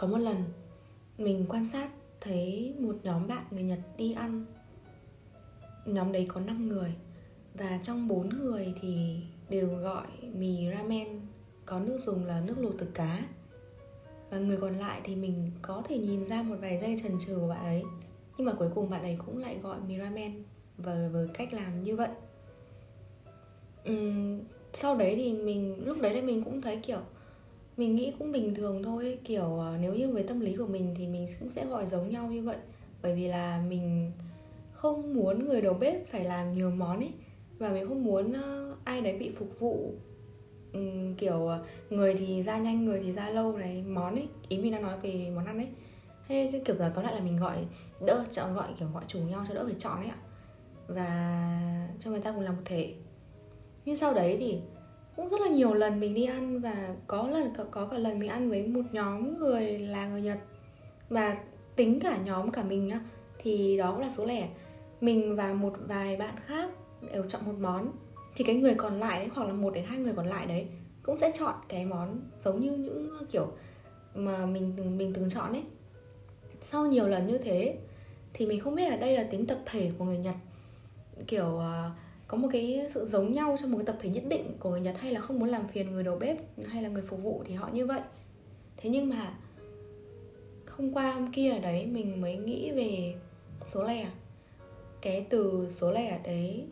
Có một lần mình quan sát thấy một nhóm bạn người Nhật đi ăn. Nhóm đấy có 5 người, và trong 4 người thì đều gọi mì ramen có nước dùng là nước luộc từ cá. Và người còn lại thì mình có thể nhìn ra một vài giây chần chừ của bạn ấy, nhưng mà cuối cùng bạn ấy cũng lại gọi mì ramen với cách làm như vậy. Sau đấy thì lúc đấy mình cũng thấy kiểu mình nghĩ cũng bình thường thôi, kiểu nếu như với tâm lý của mình thì mình cũng sẽ gọi giống nhau như vậy, bởi vì là mình không muốn người đầu bếp phải làm nhiều món ấy, và mình không muốn ai đấy bị phục vụ kiểu người thì ra nhanh, người thì ra lâu này, món ấy, ý mình đang nói về món ăn ấy, hay cái kiểu là tóm lại là mình gọi chung nhau cho đỡ phải chọn ấy ạ, và cho người ta cùng làm một thể. Nhưng sau đấy thì cũng rất là nhiều lần mình đi ăn, và có cả lần mình ăn với một nhóm người là người Nhật, và tính cả nhóm cả mình nhá, thì đó cũng là số lẻ. Mình và một vài bạn khác đều chọn một món, thì cái người còn lại đấy, hoặc là 1 đến 2 người còn lại đấy, cũng sẽ chọn cái món giống như những kiểu mà mình từng chọn ấy. Sau nhiều lần như thế thì mình không biết là đây là tính tập thể của người Nhật, kiểu có một cái sự giống nhau trong một cái tập thể nhất định của người Nhật, hay là không muốn làm phiền người đầu bếp hay là người phục vụ thì họ như vậy. Thế nhưng mà hôm kia ở đấy mình mới nghĩ về số lẻ. Cái từ số lẻ đấy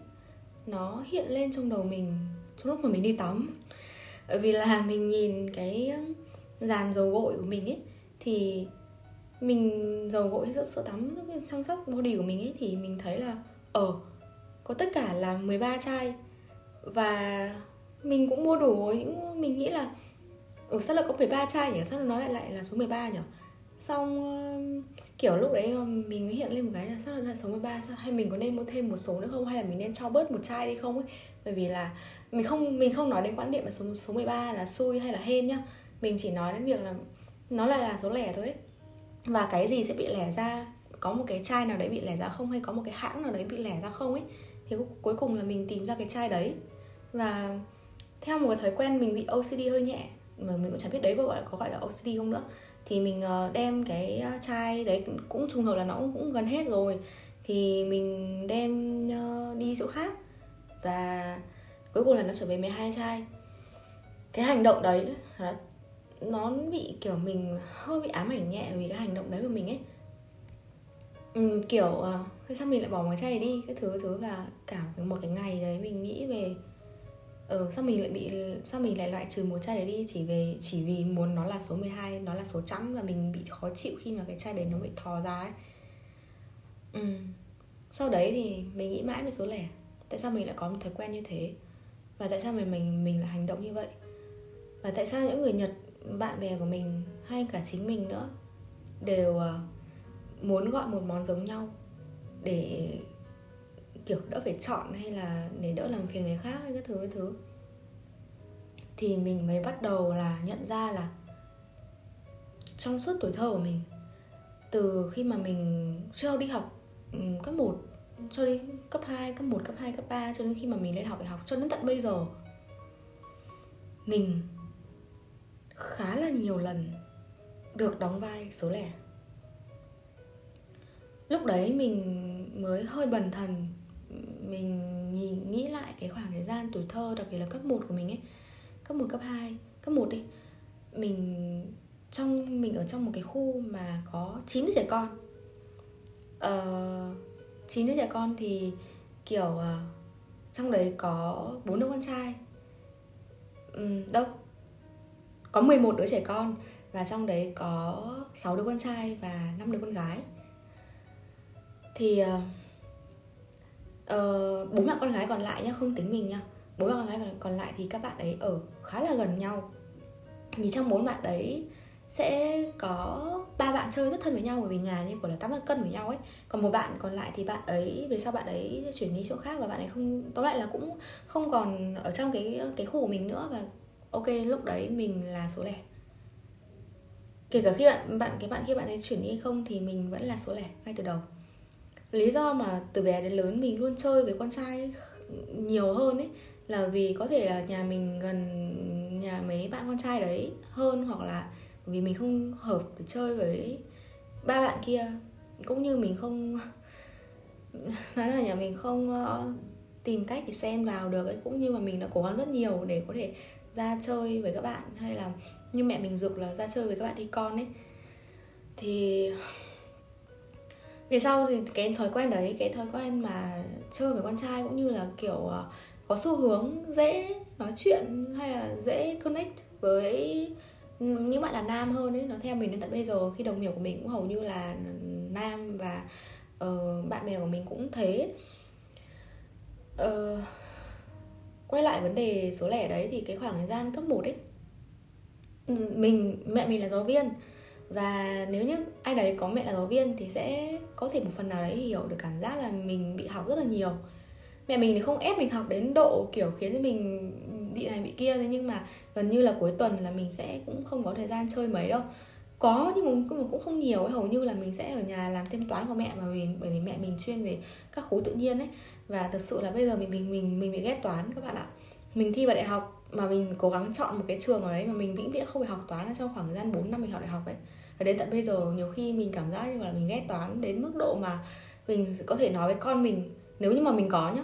nó hiện lên trong đầu mình trong lúc mà mình đi tắm, bởi vì là mình nhìn cái dàn dầu gội của mình ấy, thì mình dầu gội sữa tắm chăm sóc body của mình ấy, thì mình thấy là có tất cả là 13 chai, và mình cũng mua đủ những, mình nghĩ là sao lại có 13 chai nhỉ, sao nó lại là số 13 nhỉ. Xong kiểu lúc đấy mình hiện lên một cái là sao là số 13, sao hay mình có nên mua thêm một số nữa không, hay là mình nên cho bớt một chai đi không ấy, bởi vì là mình không nói đến quan điểm là số 13 là xui hay là hên nhá, mình chỉ nói đến việc là nó lại là số lẻ thôi ấy. Và cái gì sẽ bị lẻ ra, có một cái chai nào đấy bị lẻ ra không, hay có một cái hãng nào đấy bị lẻ ra không ấy, thì cuối cùng là mình tìm ra cái chai đấy. Và theo một cái thói quen mình bị OCD hơi nhẹ, mà mình cũng chẳng biết đấy có gọi là OCD không nữa, thì mình đem cái chai đấy, cũng trùng hợp là nó cũng gần hết rồi, thì mình đem đi chỗ khác, và cuối cùng là nó trở về 12 chai. Cái hành động đấy nó bị kiểu mình hơi bị ám ảnh nhẹ vì cái hành động đấy của mình ấy, kiểu sao mình lại bỏ cái chai này đi, cái thứ. Và cả một cái ngày đấy mình nghĩ về sao mình lại loại trừ một chai đấy đi chỉ vì muốn nó là số 12, nó là số chẵn, và mình bị khó chịu khi mà cái chai đấy nó bị thò ra ấy. Sau đấy thì mình nghĩ mãi về số lẻ, tại sao mình lại có một thói quen như thế, và tại sao mình lại hành động như vậy, và tại sao những người Nhật, bạn bè của mình hay cả chính mình nữa đều muốn gọi một món giống nhau để kiểu đỡ phải chọn, hay là để đỡ làm phiền người khác hay các thứ. Thì mình mới bắt đầu là nhận ra là trong suốt tuổi thơ của mình, từ khi mà mình chưa đi học cấp 1 cho đến cấp 2, cấp 1, cấp 2, cấp 3, cho đến khi mà mình lên học đại học, cho đến tận bây giờ, mình khá là nhiều lần được đóng vai số lẻ. Lúc đấy mình mới hơi bần thần, mình nghĩ lại cái khoảng thời gian tuổi thơ, đặc biệt là cấp 1 của mình ấy, cấp 1, cấp 2, cấp 1 đi. Mình ở trong một cái khu mà có 9 đứa trẻ con. 9 đứa trẻ con thì kiểu trong đấy có 4 đứa con trai. Có 11 đứa trẻ con, và trong đấy có 6 đứa con trai và 5 đứa con gái. Thì bố bạn con gái còn lại nhá, không tính mình nhá, bố bạn con gái còn lại thì các bạn ấy ở khá là gần nhau. Thì trong 4 bạn đấy sẽ có 3 bạn chơi rất thân với nhau, bởi vì nhà như của là 80 cân với nhau ấy. Còn một bạn còn lại thì bạn ấy về sau bạn ấy chuyển đi chỗ khác, và bạn ấy tóm lại là cũng không còn ở trong cái khu của mình nữa. Và ok, lúc đấy mình là số lẻ. Kể cả khi bạn kia bạn ấy chuyển đi không thì mình vẫn là số lẻ ngay từ đầu. Lý do mà từ bé đến lớn mình luôn chơi với con trai nhiều hơn ấy là vì có thể là nhà mình gần nhà mấy bạn con trai đấy hơn, hoặc là vì mình không hợp để chơi với ba bạn kia, cũng như mình không nói là nhà mình không tìm cách để xen vào được ấy, cũng như mà mình đã cố gắng rất nhiều để có thể ra chơi với các bạn, hay là như mẹ mình giục là ra chơi với các bạn đi con ấy. Thì về sau thì cái thói quen đấy, cái thói quen mà chơi với con trai cũng như là kiểu có xu hướng dễ nói chuyện hay là dễ connect với những bạn là nam hơn ấy, nó theo mình đến tận bây giờ. Khi đồng nghiệp của mình cũng hầu như là nam và bạn bè của mình cũng thế. Quay lại vấn đề số lẻ đấy, thì cái khoảng thời gian cấp 1 ấy, mẹ mình là giáo viên, và nếu như ai đấy có mẹ là giáo viên thì sẽ có thể một phần nào đấy hiểu được cảm giác là mình bị học rất là nhiều. Mẹ mình thì không ép mình học đến độ kiểu khiến mình bị này bị kia, nhưng mà gần như là cuối tuần là mình sẽ cũng không có thời gian chơi mấy đâu. Có nhưng mà cũng không nhiều ấy, hầu như là mình sẽ ở nhà làm thêm toán của mẹ, mà bởi vì mẹ mình chuyên về các khối tự nhiên ấy. Và thật sự là bây giờ mình bị ghét toán các bạn ạ. Mình thi vào đại học mà mình cố gắng chọn một cái trường ở đấy mà mình vĩnh viễn không phải học toán trong khoảng thời gian 4 năm mình học đại học ấy. Và đến tận bây giờ nhiều khi mình cảm giác như là mình ghét toán đến mức độ mà mình có thể nói với con mình, nếu như mà mình có nhá,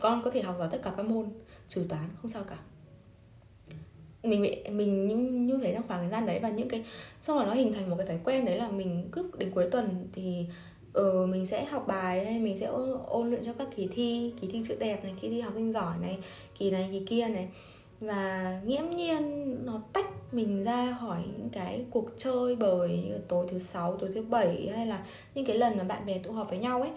con có thể học giỏi tất cả các môn trừ toán, không sao cả. Mình như thế trong khoảng thời gian đấy, và những cái xong rồi nó hình thành một cái thói quen đấy là mình cứ đến cuối tuần thì mình sẽ học bài, hay mình sẽ ôn luyện cho các kỳ thi chữ đẹp này, kỳ thi học sinh giỏi này kỳ kia này, và nghiễm nhiên nó tách mình ra khỏi những cái cuộc chơi bời như tối thứ 6, tối thứ 7 hay là những cái lần mà bạn bè tụ họp với nhau ấy.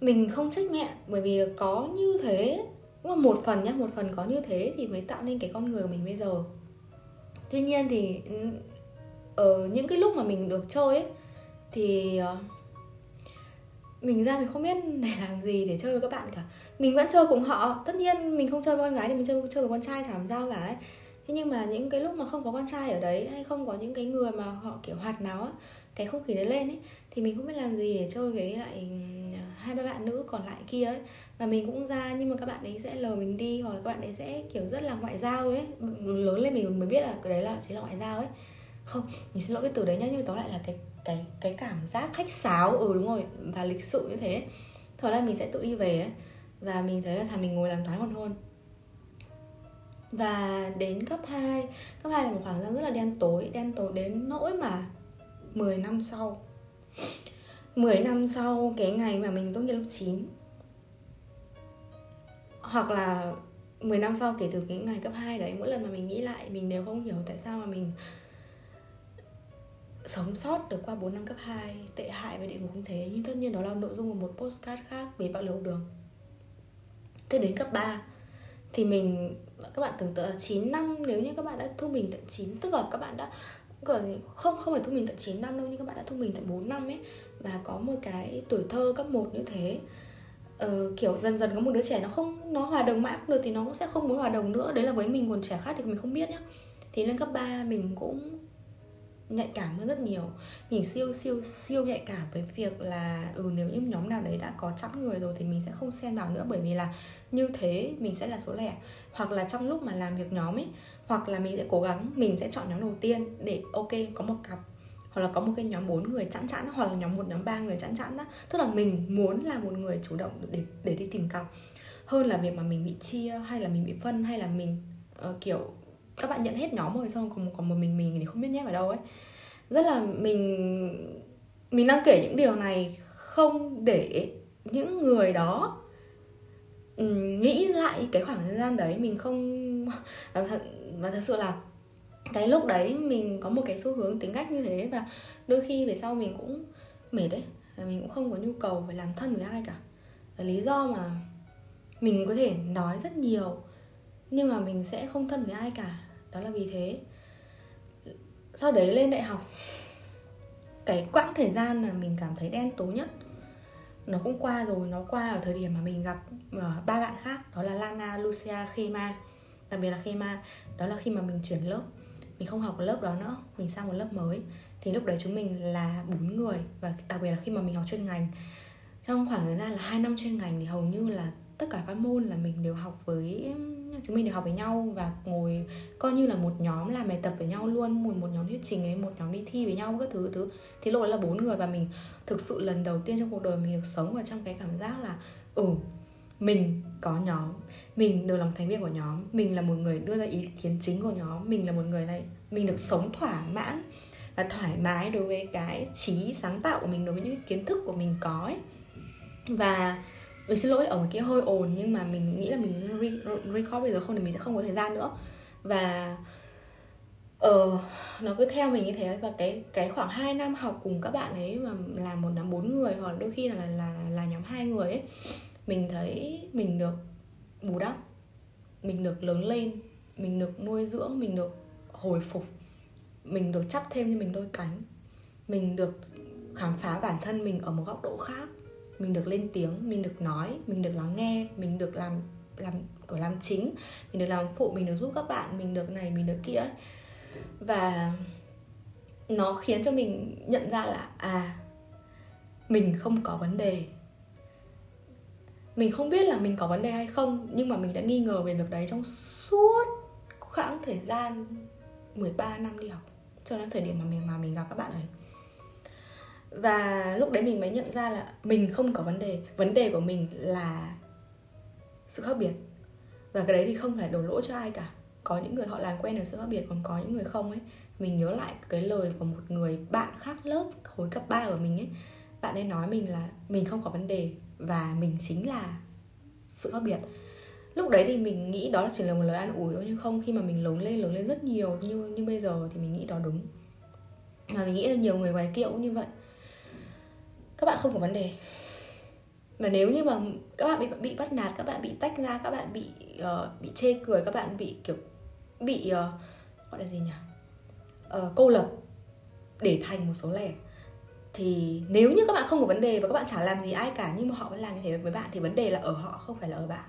Mình không trách mẹ, bởi vì có như thế, nhưng mà một phần có như thế thì mới tạo nên cái con người của mình bây giờ. Tuy nhiên thì ở những cái lúc mà mình được chơi ấy, thì mình ra mình không biết để làm gì để chơi với các bạn cả. Mình vẫn chơi cùng họ, tất nhiên mình không chơi với con gái thì mình chơi với con trai chả làm sao cả ấy. Thế nhưng mà những cái lúc mà không có con trai ở đấy, hay không có những cái người mà họ kiểu hoạt náo ấy, cái không khí đấy lên ấy, thì mình không biết làm gì để chơi với lại 2-3 bạn nữ còn lại kia ấy. Và mình cũng ra, nhưng mà các bạn ấy sẽ lờ mình đi, hoặc là các bạn ấy sẽ kiểu rất là ngoại giao ấy. Lớn lên mình mới biết là cái đấy là chỉ là ngoại giao ấy. Không, mình xin lỗi cái từ đấy nhá, nhưng mà tóm lại là cái cảm giác khách sáo, đúng rồi, và lịch sự như thế. Thôi là mình sẽ tự đi về ấy, và mình thấy là thà mình ngồi làm toán còn hơn. Và đến cấp 2 là một khoảng thời gian rất là đen tối đến nỗi mà 10 năm sau cái ngày mà mình tốt nghiệp lớp 9, hoặc là 10 năm sau kể từ cái ngày cấp 2 đấy, mỗi lần mà mình nghĩ lại mình đều không hiểu tại sao mà mình sống sót được qua 4 năm cấp 2 tệ hại và địa ngục như thế. Nhưng tất nhiên đó là nội dung của một podcast khác về bạo lực học đường. Thế đến cấp 3 thì mình, các bạn tưởng tượng là 9 năm, nếu như các bạn đã thu mình tận 9, tức là các bạn đã không phải thu mình tận 9 năm đâu, nhưng các bạn đã thu mình tận 4 năm ấy, và có một cái tuổi thơ cấp 1 như thế. Kiểu dần có một đứa trẻ nó hòa đồng mãi cũng được thì nó cũng sẽ không muốn hòa đồng nữa. Đấy là với mình, còn trẻ khác thì mình không biết nhá. Thì lên cấp 3 mình cũng nhạy cảm hơn rất nhiều. Mình siêu nhạy cảm với việc là nếu như nhóm nào đấy đã có chẵn người rồi thì mình sẽ không xen vào nữa, bởi vì là như thế mình sẽ là số lẻ. Hoặc là trong lúc mà làm việc nhóm ấy, hoặc là mình sẽ cố gắng, mình sẽ chọn nhóm đầu tiên để ok có một cặp, hoặc là có một cái nhóm 4 người chẵn, hoặc là nhóm 3 người chẵn đó. Tức là mình muốn là một người chủ động để đi tìm cặp, hơn là việc mà mình bị chia, hay là mình bị phân, hay là mình kiểu các bạn nhận hết nhóm rồi xong còn một mình thì không biết nhét vào đâu ấy. Rất là mình đang kể những điều này không để những người đó nghĩ lại cái khoảng thời gian đấy. Mình không, và thật sự là cái lúc đấy mình có một cái xu hướng tính cách như thế, và đôi khi về sau mình cũng mệt đấy, và mình cũng không có nhu cầu phải làm thân với ai cả. Và lý do mà mình có thể nói rất nhiều nhưng mà mình sẽ không thân với ai cả, đó là vì thế. Sau đấy lên đại học, cái quãng thời gian là mình cảm thấy đen tối nhất nó cũng qua rồi. Nó qua ở thời điểm mà mình gặp ba bạn khác, đó là Lana, Lucia, Khema. Đặc biệt là Khema, đó là khi mà mình chuyển lớp, mình không học lớp đó nữa, mình sang một lớp mới. Thì lúc đấy chúng mình là 4 người, và đặc biệt là khi mà mình học chuyên ngành, trong khoảng thời gian là 2 năm chuyên ngành thì hầu như là tất cả các môn là mình đều học với, chúng mình đều học với nhau và ngồi coi như là một nhóm làm bài tập với nhau luôn, một nhóm thuyết trình ấy, một nhóm đi thi với nhau các thứ. Thì lúc đó là 4 người và mình thực sự lần đầu tiên trong cuộc đời mình được sống vào trong cái cảm giác là mình có nhóm, mình được làm thành viên của nhóm, mình là một người đưa ra ý kiến chính của nhóm, mình là một người này, mình được sống thỏa mãn và thoải mái đối với cái trí sáng tạo của mình, đối với những kiến thức của mình có ấy. Và mình xin lỗi ở cái hơi ồn nhưng mà mình nghĩ là mình record bây giờ không thì mình sẽ không có thời gian nữa. Và nó cứ theo mình như thế. Và cái khoảng 2 năm học cùng các bạn ấy mà làm một nhóm 4 người hoặc đôi khi là nhóm 2 người ấy, mình thấy mình được bù đắp, mình được lớn lên, mình được nuôi dưỡng, mình được hồi phục, mình được chắp thêm cho mình đôi cánh, mình được khám phá bản thân mình ở một góc độ khác, mình được lên tiếng, mình được nói, mình được lắng nghe, mình được làm chính, mình được làm phụ, mình được giúp các bạn, mình được này, mình được kia ấy. Và nó khiến cho mình nhận ra là mình không có vấn đề. Mình không biết là mình có vấn đề hay không, nhưng mà mình đã nghi ngờ về việc đấy trong suốt khoảng thời gian 13 năm đi học, cho đến thời điểm mà mình gặp các bạn ấy. Và lúc đấy mình mới nhận ra là mình không có vấn đề. Vấn đề của mình là sự khác biệt. Và cái đấy thì không phải đổ lỗi cho ai cả. Có những người họ làm quen được sự khác biệt, còn có những người không ấy. Mình nhớ lại cái lời của một người bạn khác lớp hồi cấp 3 của mình ấy. Bạn ấy nói mình là mình không có vấn đề và mình chính là sự khác biệt. Lúc đấy thì mình nghĩ đó chỉ là một lời an ủi thôi, nhưng không, khi mà mình lớn lên rất nhiều như bây giờ thì mình nghĩ đó đúng. Và mình nghĩ là nhiều người ngoài kia cũng như vậy. Các bạn không có vấn đề. Mà nếu như mà các bạn bị bắt nạt, các bạn bị tách ra, các bạn bị chê cười, các bạn bị kiểu bị gọi là gì nhỉ? Cô lập để thành một số lẻ, thì nếu như các bạn không có vấn đề và các bạn chả làm gì ai cả nhưng mà họ vẫn làm như thế với bạn thì vấn đề là ở họ, không phải là ở bạn.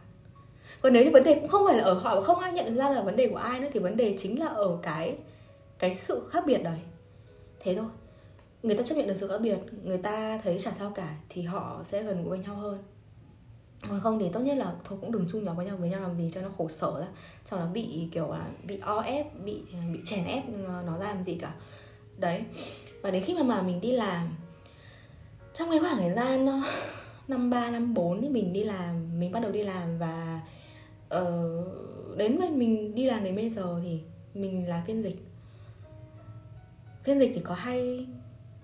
Còn nếu như vấn đề cũng không phải là ở họ và không ai nhận ra là vấn đề của ai nữa thì vấn đề chính là ở cái sự khác biệt đấy. Thế thôi. Người ta chấp nhận được sự khác biệt, người ta thấy chả sao cả thì họ sẽ gần gũi với nhau hơn. Còn không thì tốt nhất là thôi cũng đừng chung nhóm với nhau làm gì cho nó khổ sở ra, cho nó bị kiểu là bị o ép, bị chèn ép nó ra làm gì cả. Đấy. Và đến khi mà mình đi làm, trong cái khoảng thời gian năm 3, năm 4 thì mình đi làm, mình bắt đầu đi làm và đến mình đi làm đến bây giờ thì mình là phiên dịch. Phiên dịch thì có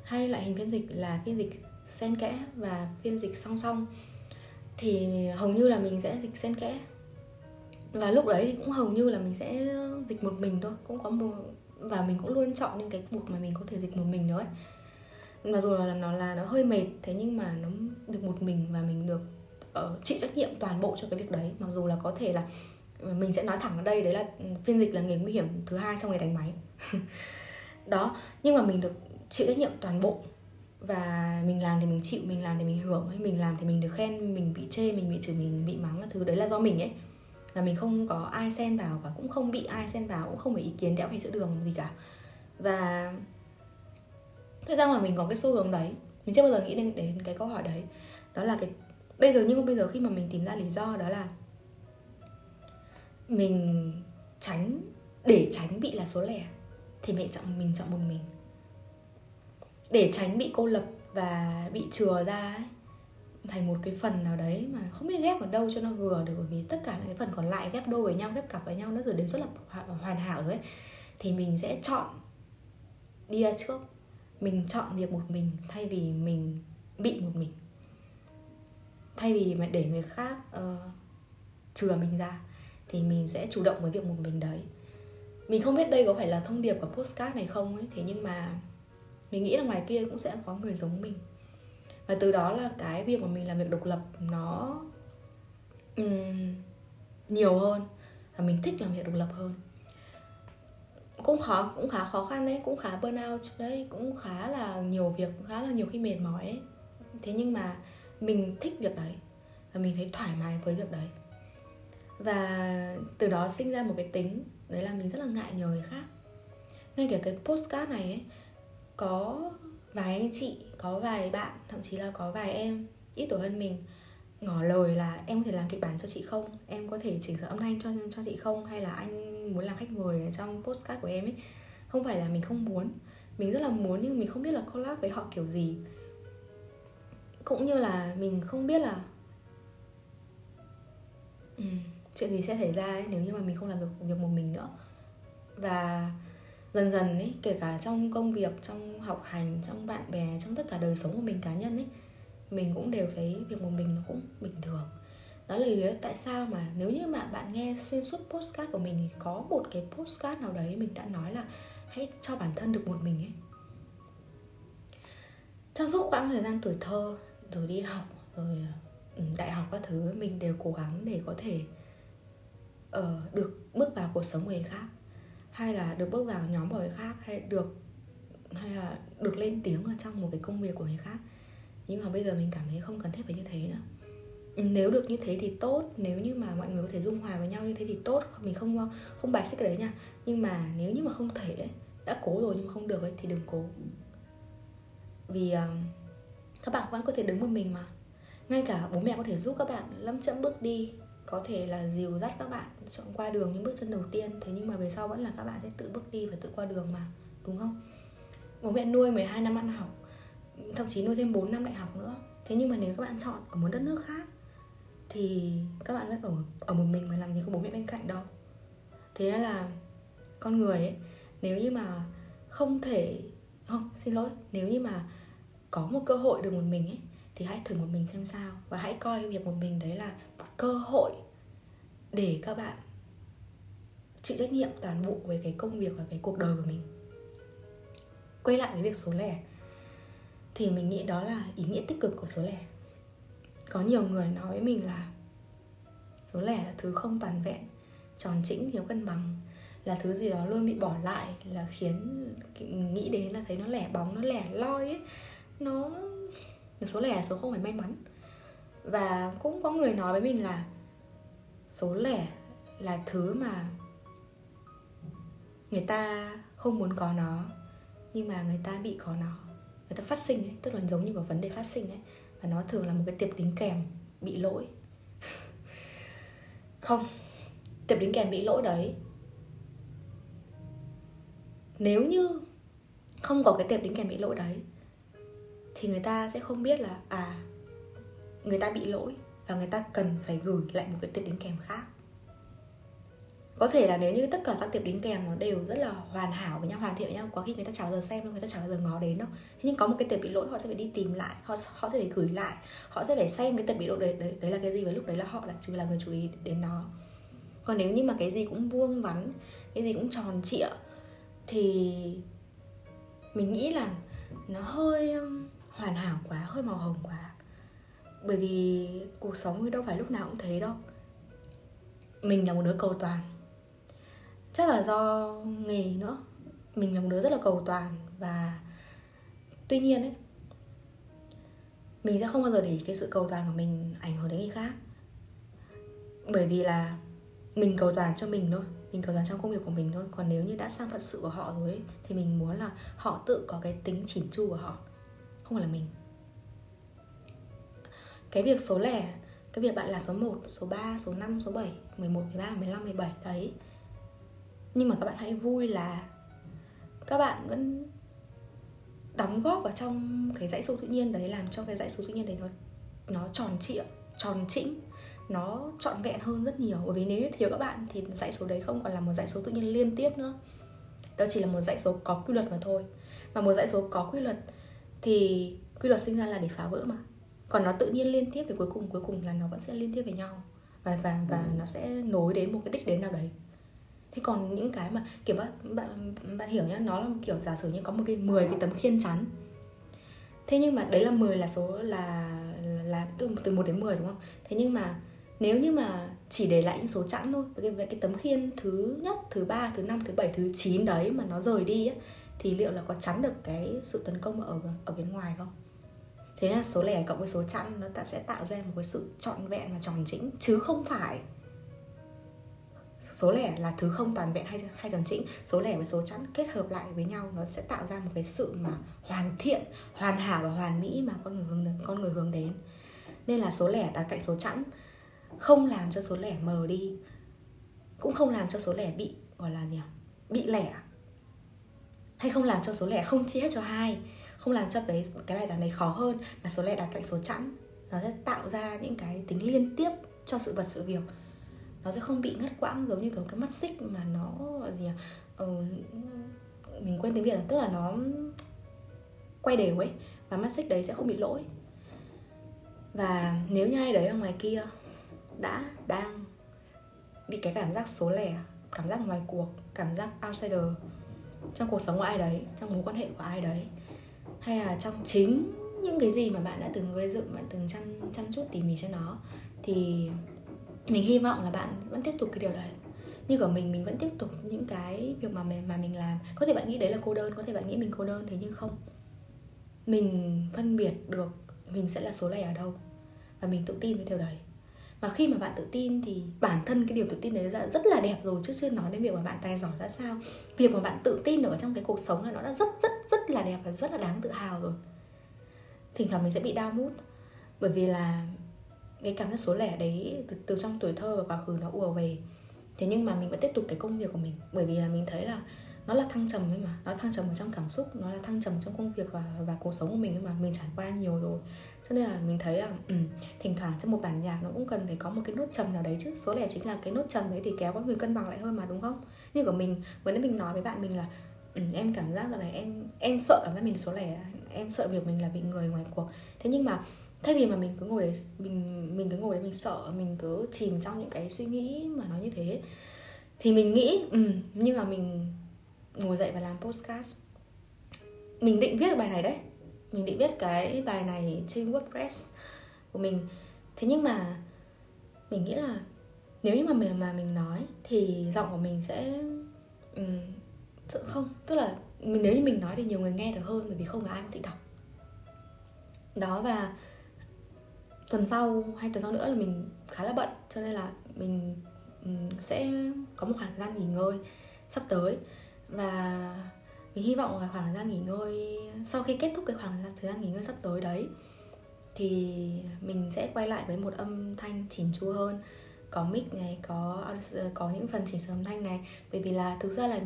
hai loại hình phiên dịch là phiên dịch xen kẽ và phiên dịch song song. Thì hầu như là mình sẽ dịch xen kẽ. Và lúc đấy thì cũng hầu như là mình sẽ dịch một mình thôi, cũng có một, và mình cũng luôn chọn những cái cuộc mà mình có thể dịch một mình nữa ấy. Mặc dù là nó hơi mệt, thế nhưng mà nó được một mình và mình được chịu trách nhiệm toàn bộ cho cái việc đấy. Mặc dù là có thể là mình sẽ nói thẳng ở đây, đấy là phiên dịch là nghề nguy hiểm thứ 2 sau nghề đánh máy. Đó, nhưng mà mình được chịu trách nhiệm toàn bộ. Và mình làm thì mình chịu, mình làm thì mình hưởng, hay mình làm thì mình được khen, mình bị chê, mình bị chửi, mình bị mắng, cái thứ đấy là do mình ấy. Là mình không có ai xen vào và cũng không bị ai xen vào, cũng không phải ý kiến đẽo hay giữa đường gì cả. Và thật ra mà mình có cái xu hướng đấy, mình chưa bao giờ nghĩ đến cái câu hỏi đấy. Đó là cái bây giờ khi mà mình tìm ra lý do đó là mình để tránh bị là số lẻ thì mình chọn một mình. Để tránh bị cô lập và bị chừa ra ấy, thành một cái phần nào đấy mà không biết ghép vào đâu cho nó vừa được, bởi vì tất cả những cái phần còn lại ghép đôi với nhau, ghép cặp với nhau nó rồi đều rất là hoàn hảo rồi ấy, thì mình sẽ chọn đi ra trước. Mình chọn việc một mình thay vì mình bị một mình, thay vì mà để người khác chừa mình ra thì mình sẽ chủ động với việc một mình đấy. Mình không biết đây có phải là thông điệp của podcast này không ấy, thế nhưng mà mình nghĩ là ngoài kia cũng sẽ có người giống mình. Và từ đó là cái việc mà mình làm việc độc lập nó nhiều hơn. Và mình thích làm việc độc lập hơn. Cũng khá khó khăn đấy, cũng khá burnout đấy, cũng khá là nhiều việc, cũng khá là nhiều khi mệt mỏi ấy. Thế nhưng mà mình thích việc đấy và mình thấy thoải mái với việc đấy. Và từ đó sinh ra một cái tính, đấy là mình rất là ngại nhờ người khác. Ngay cả cái podcast này ấy, có vài anh chị, có vài bạn, thậm chí là có vài em ít tuổi hơn mình ngỏ lời là em có thể làm kịch bản cho chị không, em có thể chỉnh sửa âm thanh cho chị không, hay là anh muốn làm khách mời trong podcast của em ấy. Không phải là mình không muốn, mình rất là muốn nhưng mình không biết là collab với họ kiểu gì, cũng như là mình không biết là chuyện gì sẽ xảy ra ấy, nếu như mà mình không làm được việc một mình nữa. Và dần dần ấy, kể cả trong công việc, trong học hành, trong bạn bè, trong tất cả đời sống của mình cá nhân ấy, mình cũng đều thấy việc một mình nó cũng bình thường. Đó là lý do tại sao mà nếu như mà bạn nghe xuyên suốt podcast của mình, có một cái podcast nào đấy mình đã nói là hãy cho bản thân được một mình ấy. Trong suốt khoảng thời gian tuổi thơ, rồi đi học, rồi đại học các thứ, mình đều cố gắng để có thể được bước vào cuộc sống người khác, hay là được bước vào nhóm của người khác, hay là được lên tiếng ở trong một cái công việc của người khác. Nhưng mà bây giờ mình cảm thấy không cần thiết phải như thế nữa. Nếu được như thế thì tốt, nếu như mà mọi người có thể dung hòa với nhau như thế thì tốt, mình không bài xích cái đấy nha. Nhưng mà nếu như mà không thể ấy, đã cố rồi nhưng mà không được ấy, thì đừng cố. Vì các bạn vẫn có thể đứng một mình mà. Ngay cả bố mẹ có thể giúp các bạn lấm chẫm bước đi, có thể là dìu dắt các bạn chọn qua đường những bước chân đầu tiên, thế nhưng mà về sau vẫn là các bạn sẽ tự bước đi và tự qua đường mà, đúng không? Bố mẹ nuôi 12 năm ăn học, thậm chí nuôi thêm 4 năm đại học nữa. Thế nhưng mà nếu các bạn chọn ở một đất nước khác thì các bạn vẫn ở một mình mà, làm gì có bố mẹ bên cạnh đâu. Thế nên là con người ấy, nếu như mà nếu như mà có một cơ hội được một mình ấy thì hãy thử một mình xem sao, và hãy coi cái việc một mình đấy là một cơ hội để các bạn chịu trách nhiệm toàn bộ về cái công việc và cái cuộc đời của mình. Quay lại với việc số lẻ thì mình nghĩ đó là ý nghĩa tích cực của số lẻ. Có nhiều người nói với mình là số lẻ là thứ không toàn vẹn, tròn trĩnh, thiếu cân bằng, là thứ gì đó luôn bị bỏ lại, là khiến nghĩ đến là thấy nó lẻ bóng, nó lẻ loi ấy. Số lẻ là số không phải may mắn. Và cũng có người nói với mình là số lẻ là thứ mà người ta không muốn có nó, nhưng mà người ta bị có nó, người ta phát sinh ấy, tức là giống như có vấn đề phát sinh ấy. Và nó thường là một cái tiệp đính kèm bị lỗi. Không, tiệp đính kèm bị lỗi đấy, nếu như không có cái tiệp đính kèm bị lỗi đấy thì người ta sẽ không biết là người ta bị lỗi và người ta cần phải gửi lại một cái tiệp đính kèm khác. Có thể là nếu như tất cả các tiệp đính kèm nó đều rất là hoàn hảo với nhau, hoàn thiện với nhau, có khi người ta chả bao giờ xem đâu, người ta chả bao giờ ngó đến đâu. Thế nhưng có một cái tiệp bị lỗi, họ sẽ phải đi tìm lại, họ sẽ phải gửi lại, họ sẽ phải xem cái tiệp bị lỗi đấy là cái gì, và lúc đấy là họ là người chú ý đến nó. Còn nếu như mà cái gì cũng vuông vắn, cái gì cũng tròn trịa thì mình nghĩ là nó hơi hoàn hảo quá, hơi màu hồng quá. Bởi vì cuộc sống thì đâu phải lúc nào cũng thế đâu. Mình là một đứa cầu toàn, chắc là do nghề nữa, mình là một đứa rất là cầu toàn. Và tuy nhiên ấy, mình sẽ không bao giờ để cái sự cầu toàn của mình ảnh hưởng đến người khác. Bởi vì là mình cầu toàn cho mình thôi, mình cầu toàn trong công việc của mình thôi. Còn nếu như đã sang phận sự của họ rồi ấy, thì mình muốn là họ tự có cái tính chỉn chu của họ, không phải là mình. Cái việc số lẻ, cái việc bạn là số 1, số 3, số 5, số 7, 11, 13, 15, 17 đấy. Nhưng mà các bạn hãy vui là các bạn vẫn đóng góp vào trong cái dãy số tự nhiên đấy, làm cho cái dãy số tự nhiên đấy nó tròn trịa, tròn trĩnh, nó trọn vẹn hơn rất nhiều. Bởi vì nếu như thiếu các bạn thì dãy số đấy không còn là một dãy số tự nhiên liên tiếp nữa. Đó chỉ là một dãy số có quy luật mà thôi. Mà một dãy số có quy luật thì quy luật sinh ra là để phá vỡ mà. Còn nó tự nhiên liên tiếp thì cuối cùng là nó vẫn sẽ liên tiếp với nhau, và nó sẽ nối đến một cái đích đến nào đấy. Thế còn những cái mà kiểu bạn hiểu nhá, nó là kiểu giả sử như có một cái 10 cái tấm khiên chắn. Thế nhưng mà đấy là 10 là số là từ 1 đến 10 đúng không? Thế nhưng mà nếu như mà chỉ để lại những số chẵn thôi, cái tấm khiên thứ nhất, thứ 3, thứ 5, thứ 7, thứ 9 đấy mà nó rời đi ấy, thì liệu là có chắn được cái sự tấn công ở bên ngoài không? Thế là số lẻ cộng với số chẵn nó sẽ tạo ra một cái sự trọn vẹn và tròn trĩnh, chứ không phải số lẻ là thứ không toàn vẹn hay tròn trĩnh. Số lẻ với số chẵn kết hợp lại với nhau nó sẽ tạo ra một cái sự mà hoàn thiện, hoàn hảo và hoàn mỹ mà con người hướng đến. nên là số lẻ đặt cạnh số chẵn, không làm cho số lẻ mờ đi, cũng không làm cho số lẻ bị gọi là gì, bị lẻ, hay không làm cho số lẻ không chia hết cho 2, không làm cho cái bài toán này khó hơn, mà số lẻ đặt cạnh số chẵn nó sẽ tạo ra những cái tính liên tiếp cho sự vật sự việc, nó sẽ không bị ngắt quãng giống như kiểu cái mắt xích mà nó gì mình quên tiếng Việt là, tức là nó quay đều ấy, và mắt xích đấy sẽ không bị lỗi. Và nếu như ai đấy ở ngoài kia đã đang bị cái cảm giác số lẻ, cảm giác ngoài cuộc, cảm giác outsider trong cuộc sống của ai đấy, trong mối quan hệ của ai đấy, hay là trong chính những cái gì mà bạn đã từng gây dựng, bạn từng chăm chút tỉ mỉ cho nó, thì mình hy vọng là bạn vẫn tiếp tục cái điều đấy. Như của mình vẫn tiếp tục những cái việc mà mình làm. Có thể bạn nghĩ đấy là cô đơn, có thể bạn nghĩ mình cô đơn, thế nhưng không. Mình phân biệt được mình sẽ là số lẻ ở đâu, và mình tự tin với điều đấy. Và khi mà bạn tự tin thì bản thân cái điều tự tin đấy đã rất là đẹp rồi, chứ chưa nói đến việc mà bạn tài giỏi ra sao. Việc mà bạn tự tin được ở trong cái cuộc sống là nó đã rất là đẹp và rất là đáng tự hào rồi. Thỉnh thoảng mình sẽ bị đau mút, bởi vì là cái cảm giác số lẻ đấy từ trong tuổi thơ và quá khứ nó ùa về. Thế nhưng mà mình vẫn tiếp tục cái công việc của mình, bởi vì là mình thấy là nó là thăng trầm ấy mà, nó thăng trầm ở trong cảm xúc, nó là thăng trầm trong công việc và cuộc sống của mình ấy mà, mình trải qua nhiều rồi. Cho nên là mình thấy là thỉnh thoảng trong một bản nhạc nó cũng cần phải có một cái nốt trầm nào đấy chứ. Số lẻ chính là cái nốt trầm đấy để kéo con người cân bằng lại hơn mà, đúng không? Như của mình, vừa nãy mình nói với bạn mình là em cảm giác là này, em sợ cảm giác mình số lẻ, em sợ việc mình là bị người ngoài cuộc. Thế nhưng mà thay vì mà mình cứ ngồi đấy, mình cứ ngồi đấy mình sợ, mình cứ chìm trong những cái suy nghĩ mà nó như thế, thì mình nghĩ nhưng mà mình ngồi dậy và làm podcast. Mình định viết bài này đấy, mình định viết cái bài này trên WordPress của mình. Thế nhưng mà mình nghĩ là nếu như mà mình nói thì giọng của mình sẽ không, tức là nếu như mình nói thì nhiều người nghe được hơn, bởi vì không có ai thích đọc đó. Và tuần sau hay tuần sau nữa là mình khá là bận, cho nên là mình sẽ có một khoảng thời gian nghỉ ngơi sắp tới, và mình hy vọng là khoảng thời gian nghỉ ngơi, sau khi kết thúc cái khoảng thời gian nghỉ ngơi sắp tới đấy, thì mình sẽ quay lại với một âm thanh chỉnh chu hơn, có mic này, có những phần chỉnh sửa âm thanh này. Bởi vì là thực ra là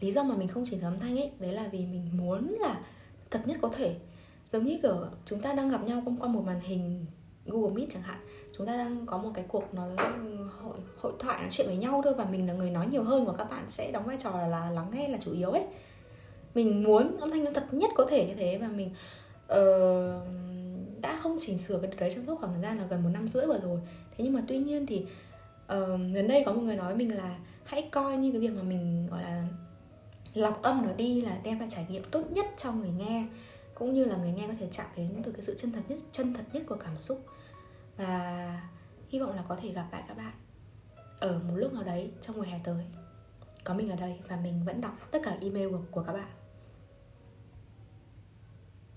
lý do mà mình không chỉnh sửa âm thanh ấy, đấy là vì mình muốn là thật nhất có thể. Giống như kiểu chúng ta đang gặp nhau qua một màn hình Google Meet chẳng hạn, chúng ta đang có một cái cuộc hội thoại nói chuyện với nhau thôi, và mình là người nói nhiều hơn, và các bạn sẽ đóng vai trò là lắng nghe là chủ yếu ấy. Mình muốn âm thanh nó thật nhất có thể như thế, và mình đã không chỉnh sửa cái đấy trong suốt khoảng thời gian là gần 1 năm rưỡi vừa rồi. Thế nhưng mà tuy nhiên thì gần đây có một người nói với mình là hãy coi như cái việc mà mình gọi là lọc âm nó đi, là đem ra trải nghiệm tốt nhất cho người nghe, cũng như là người nghe có thể chạm đến từ cái sự chân thật nhất của cảm xúc. Và hy vọng là có thể gặp lại các bạn ở một lúc nào đấy trong mùa hè tới. Có mình ở đây, và mình vẫn đọc tất cả email của các bạn.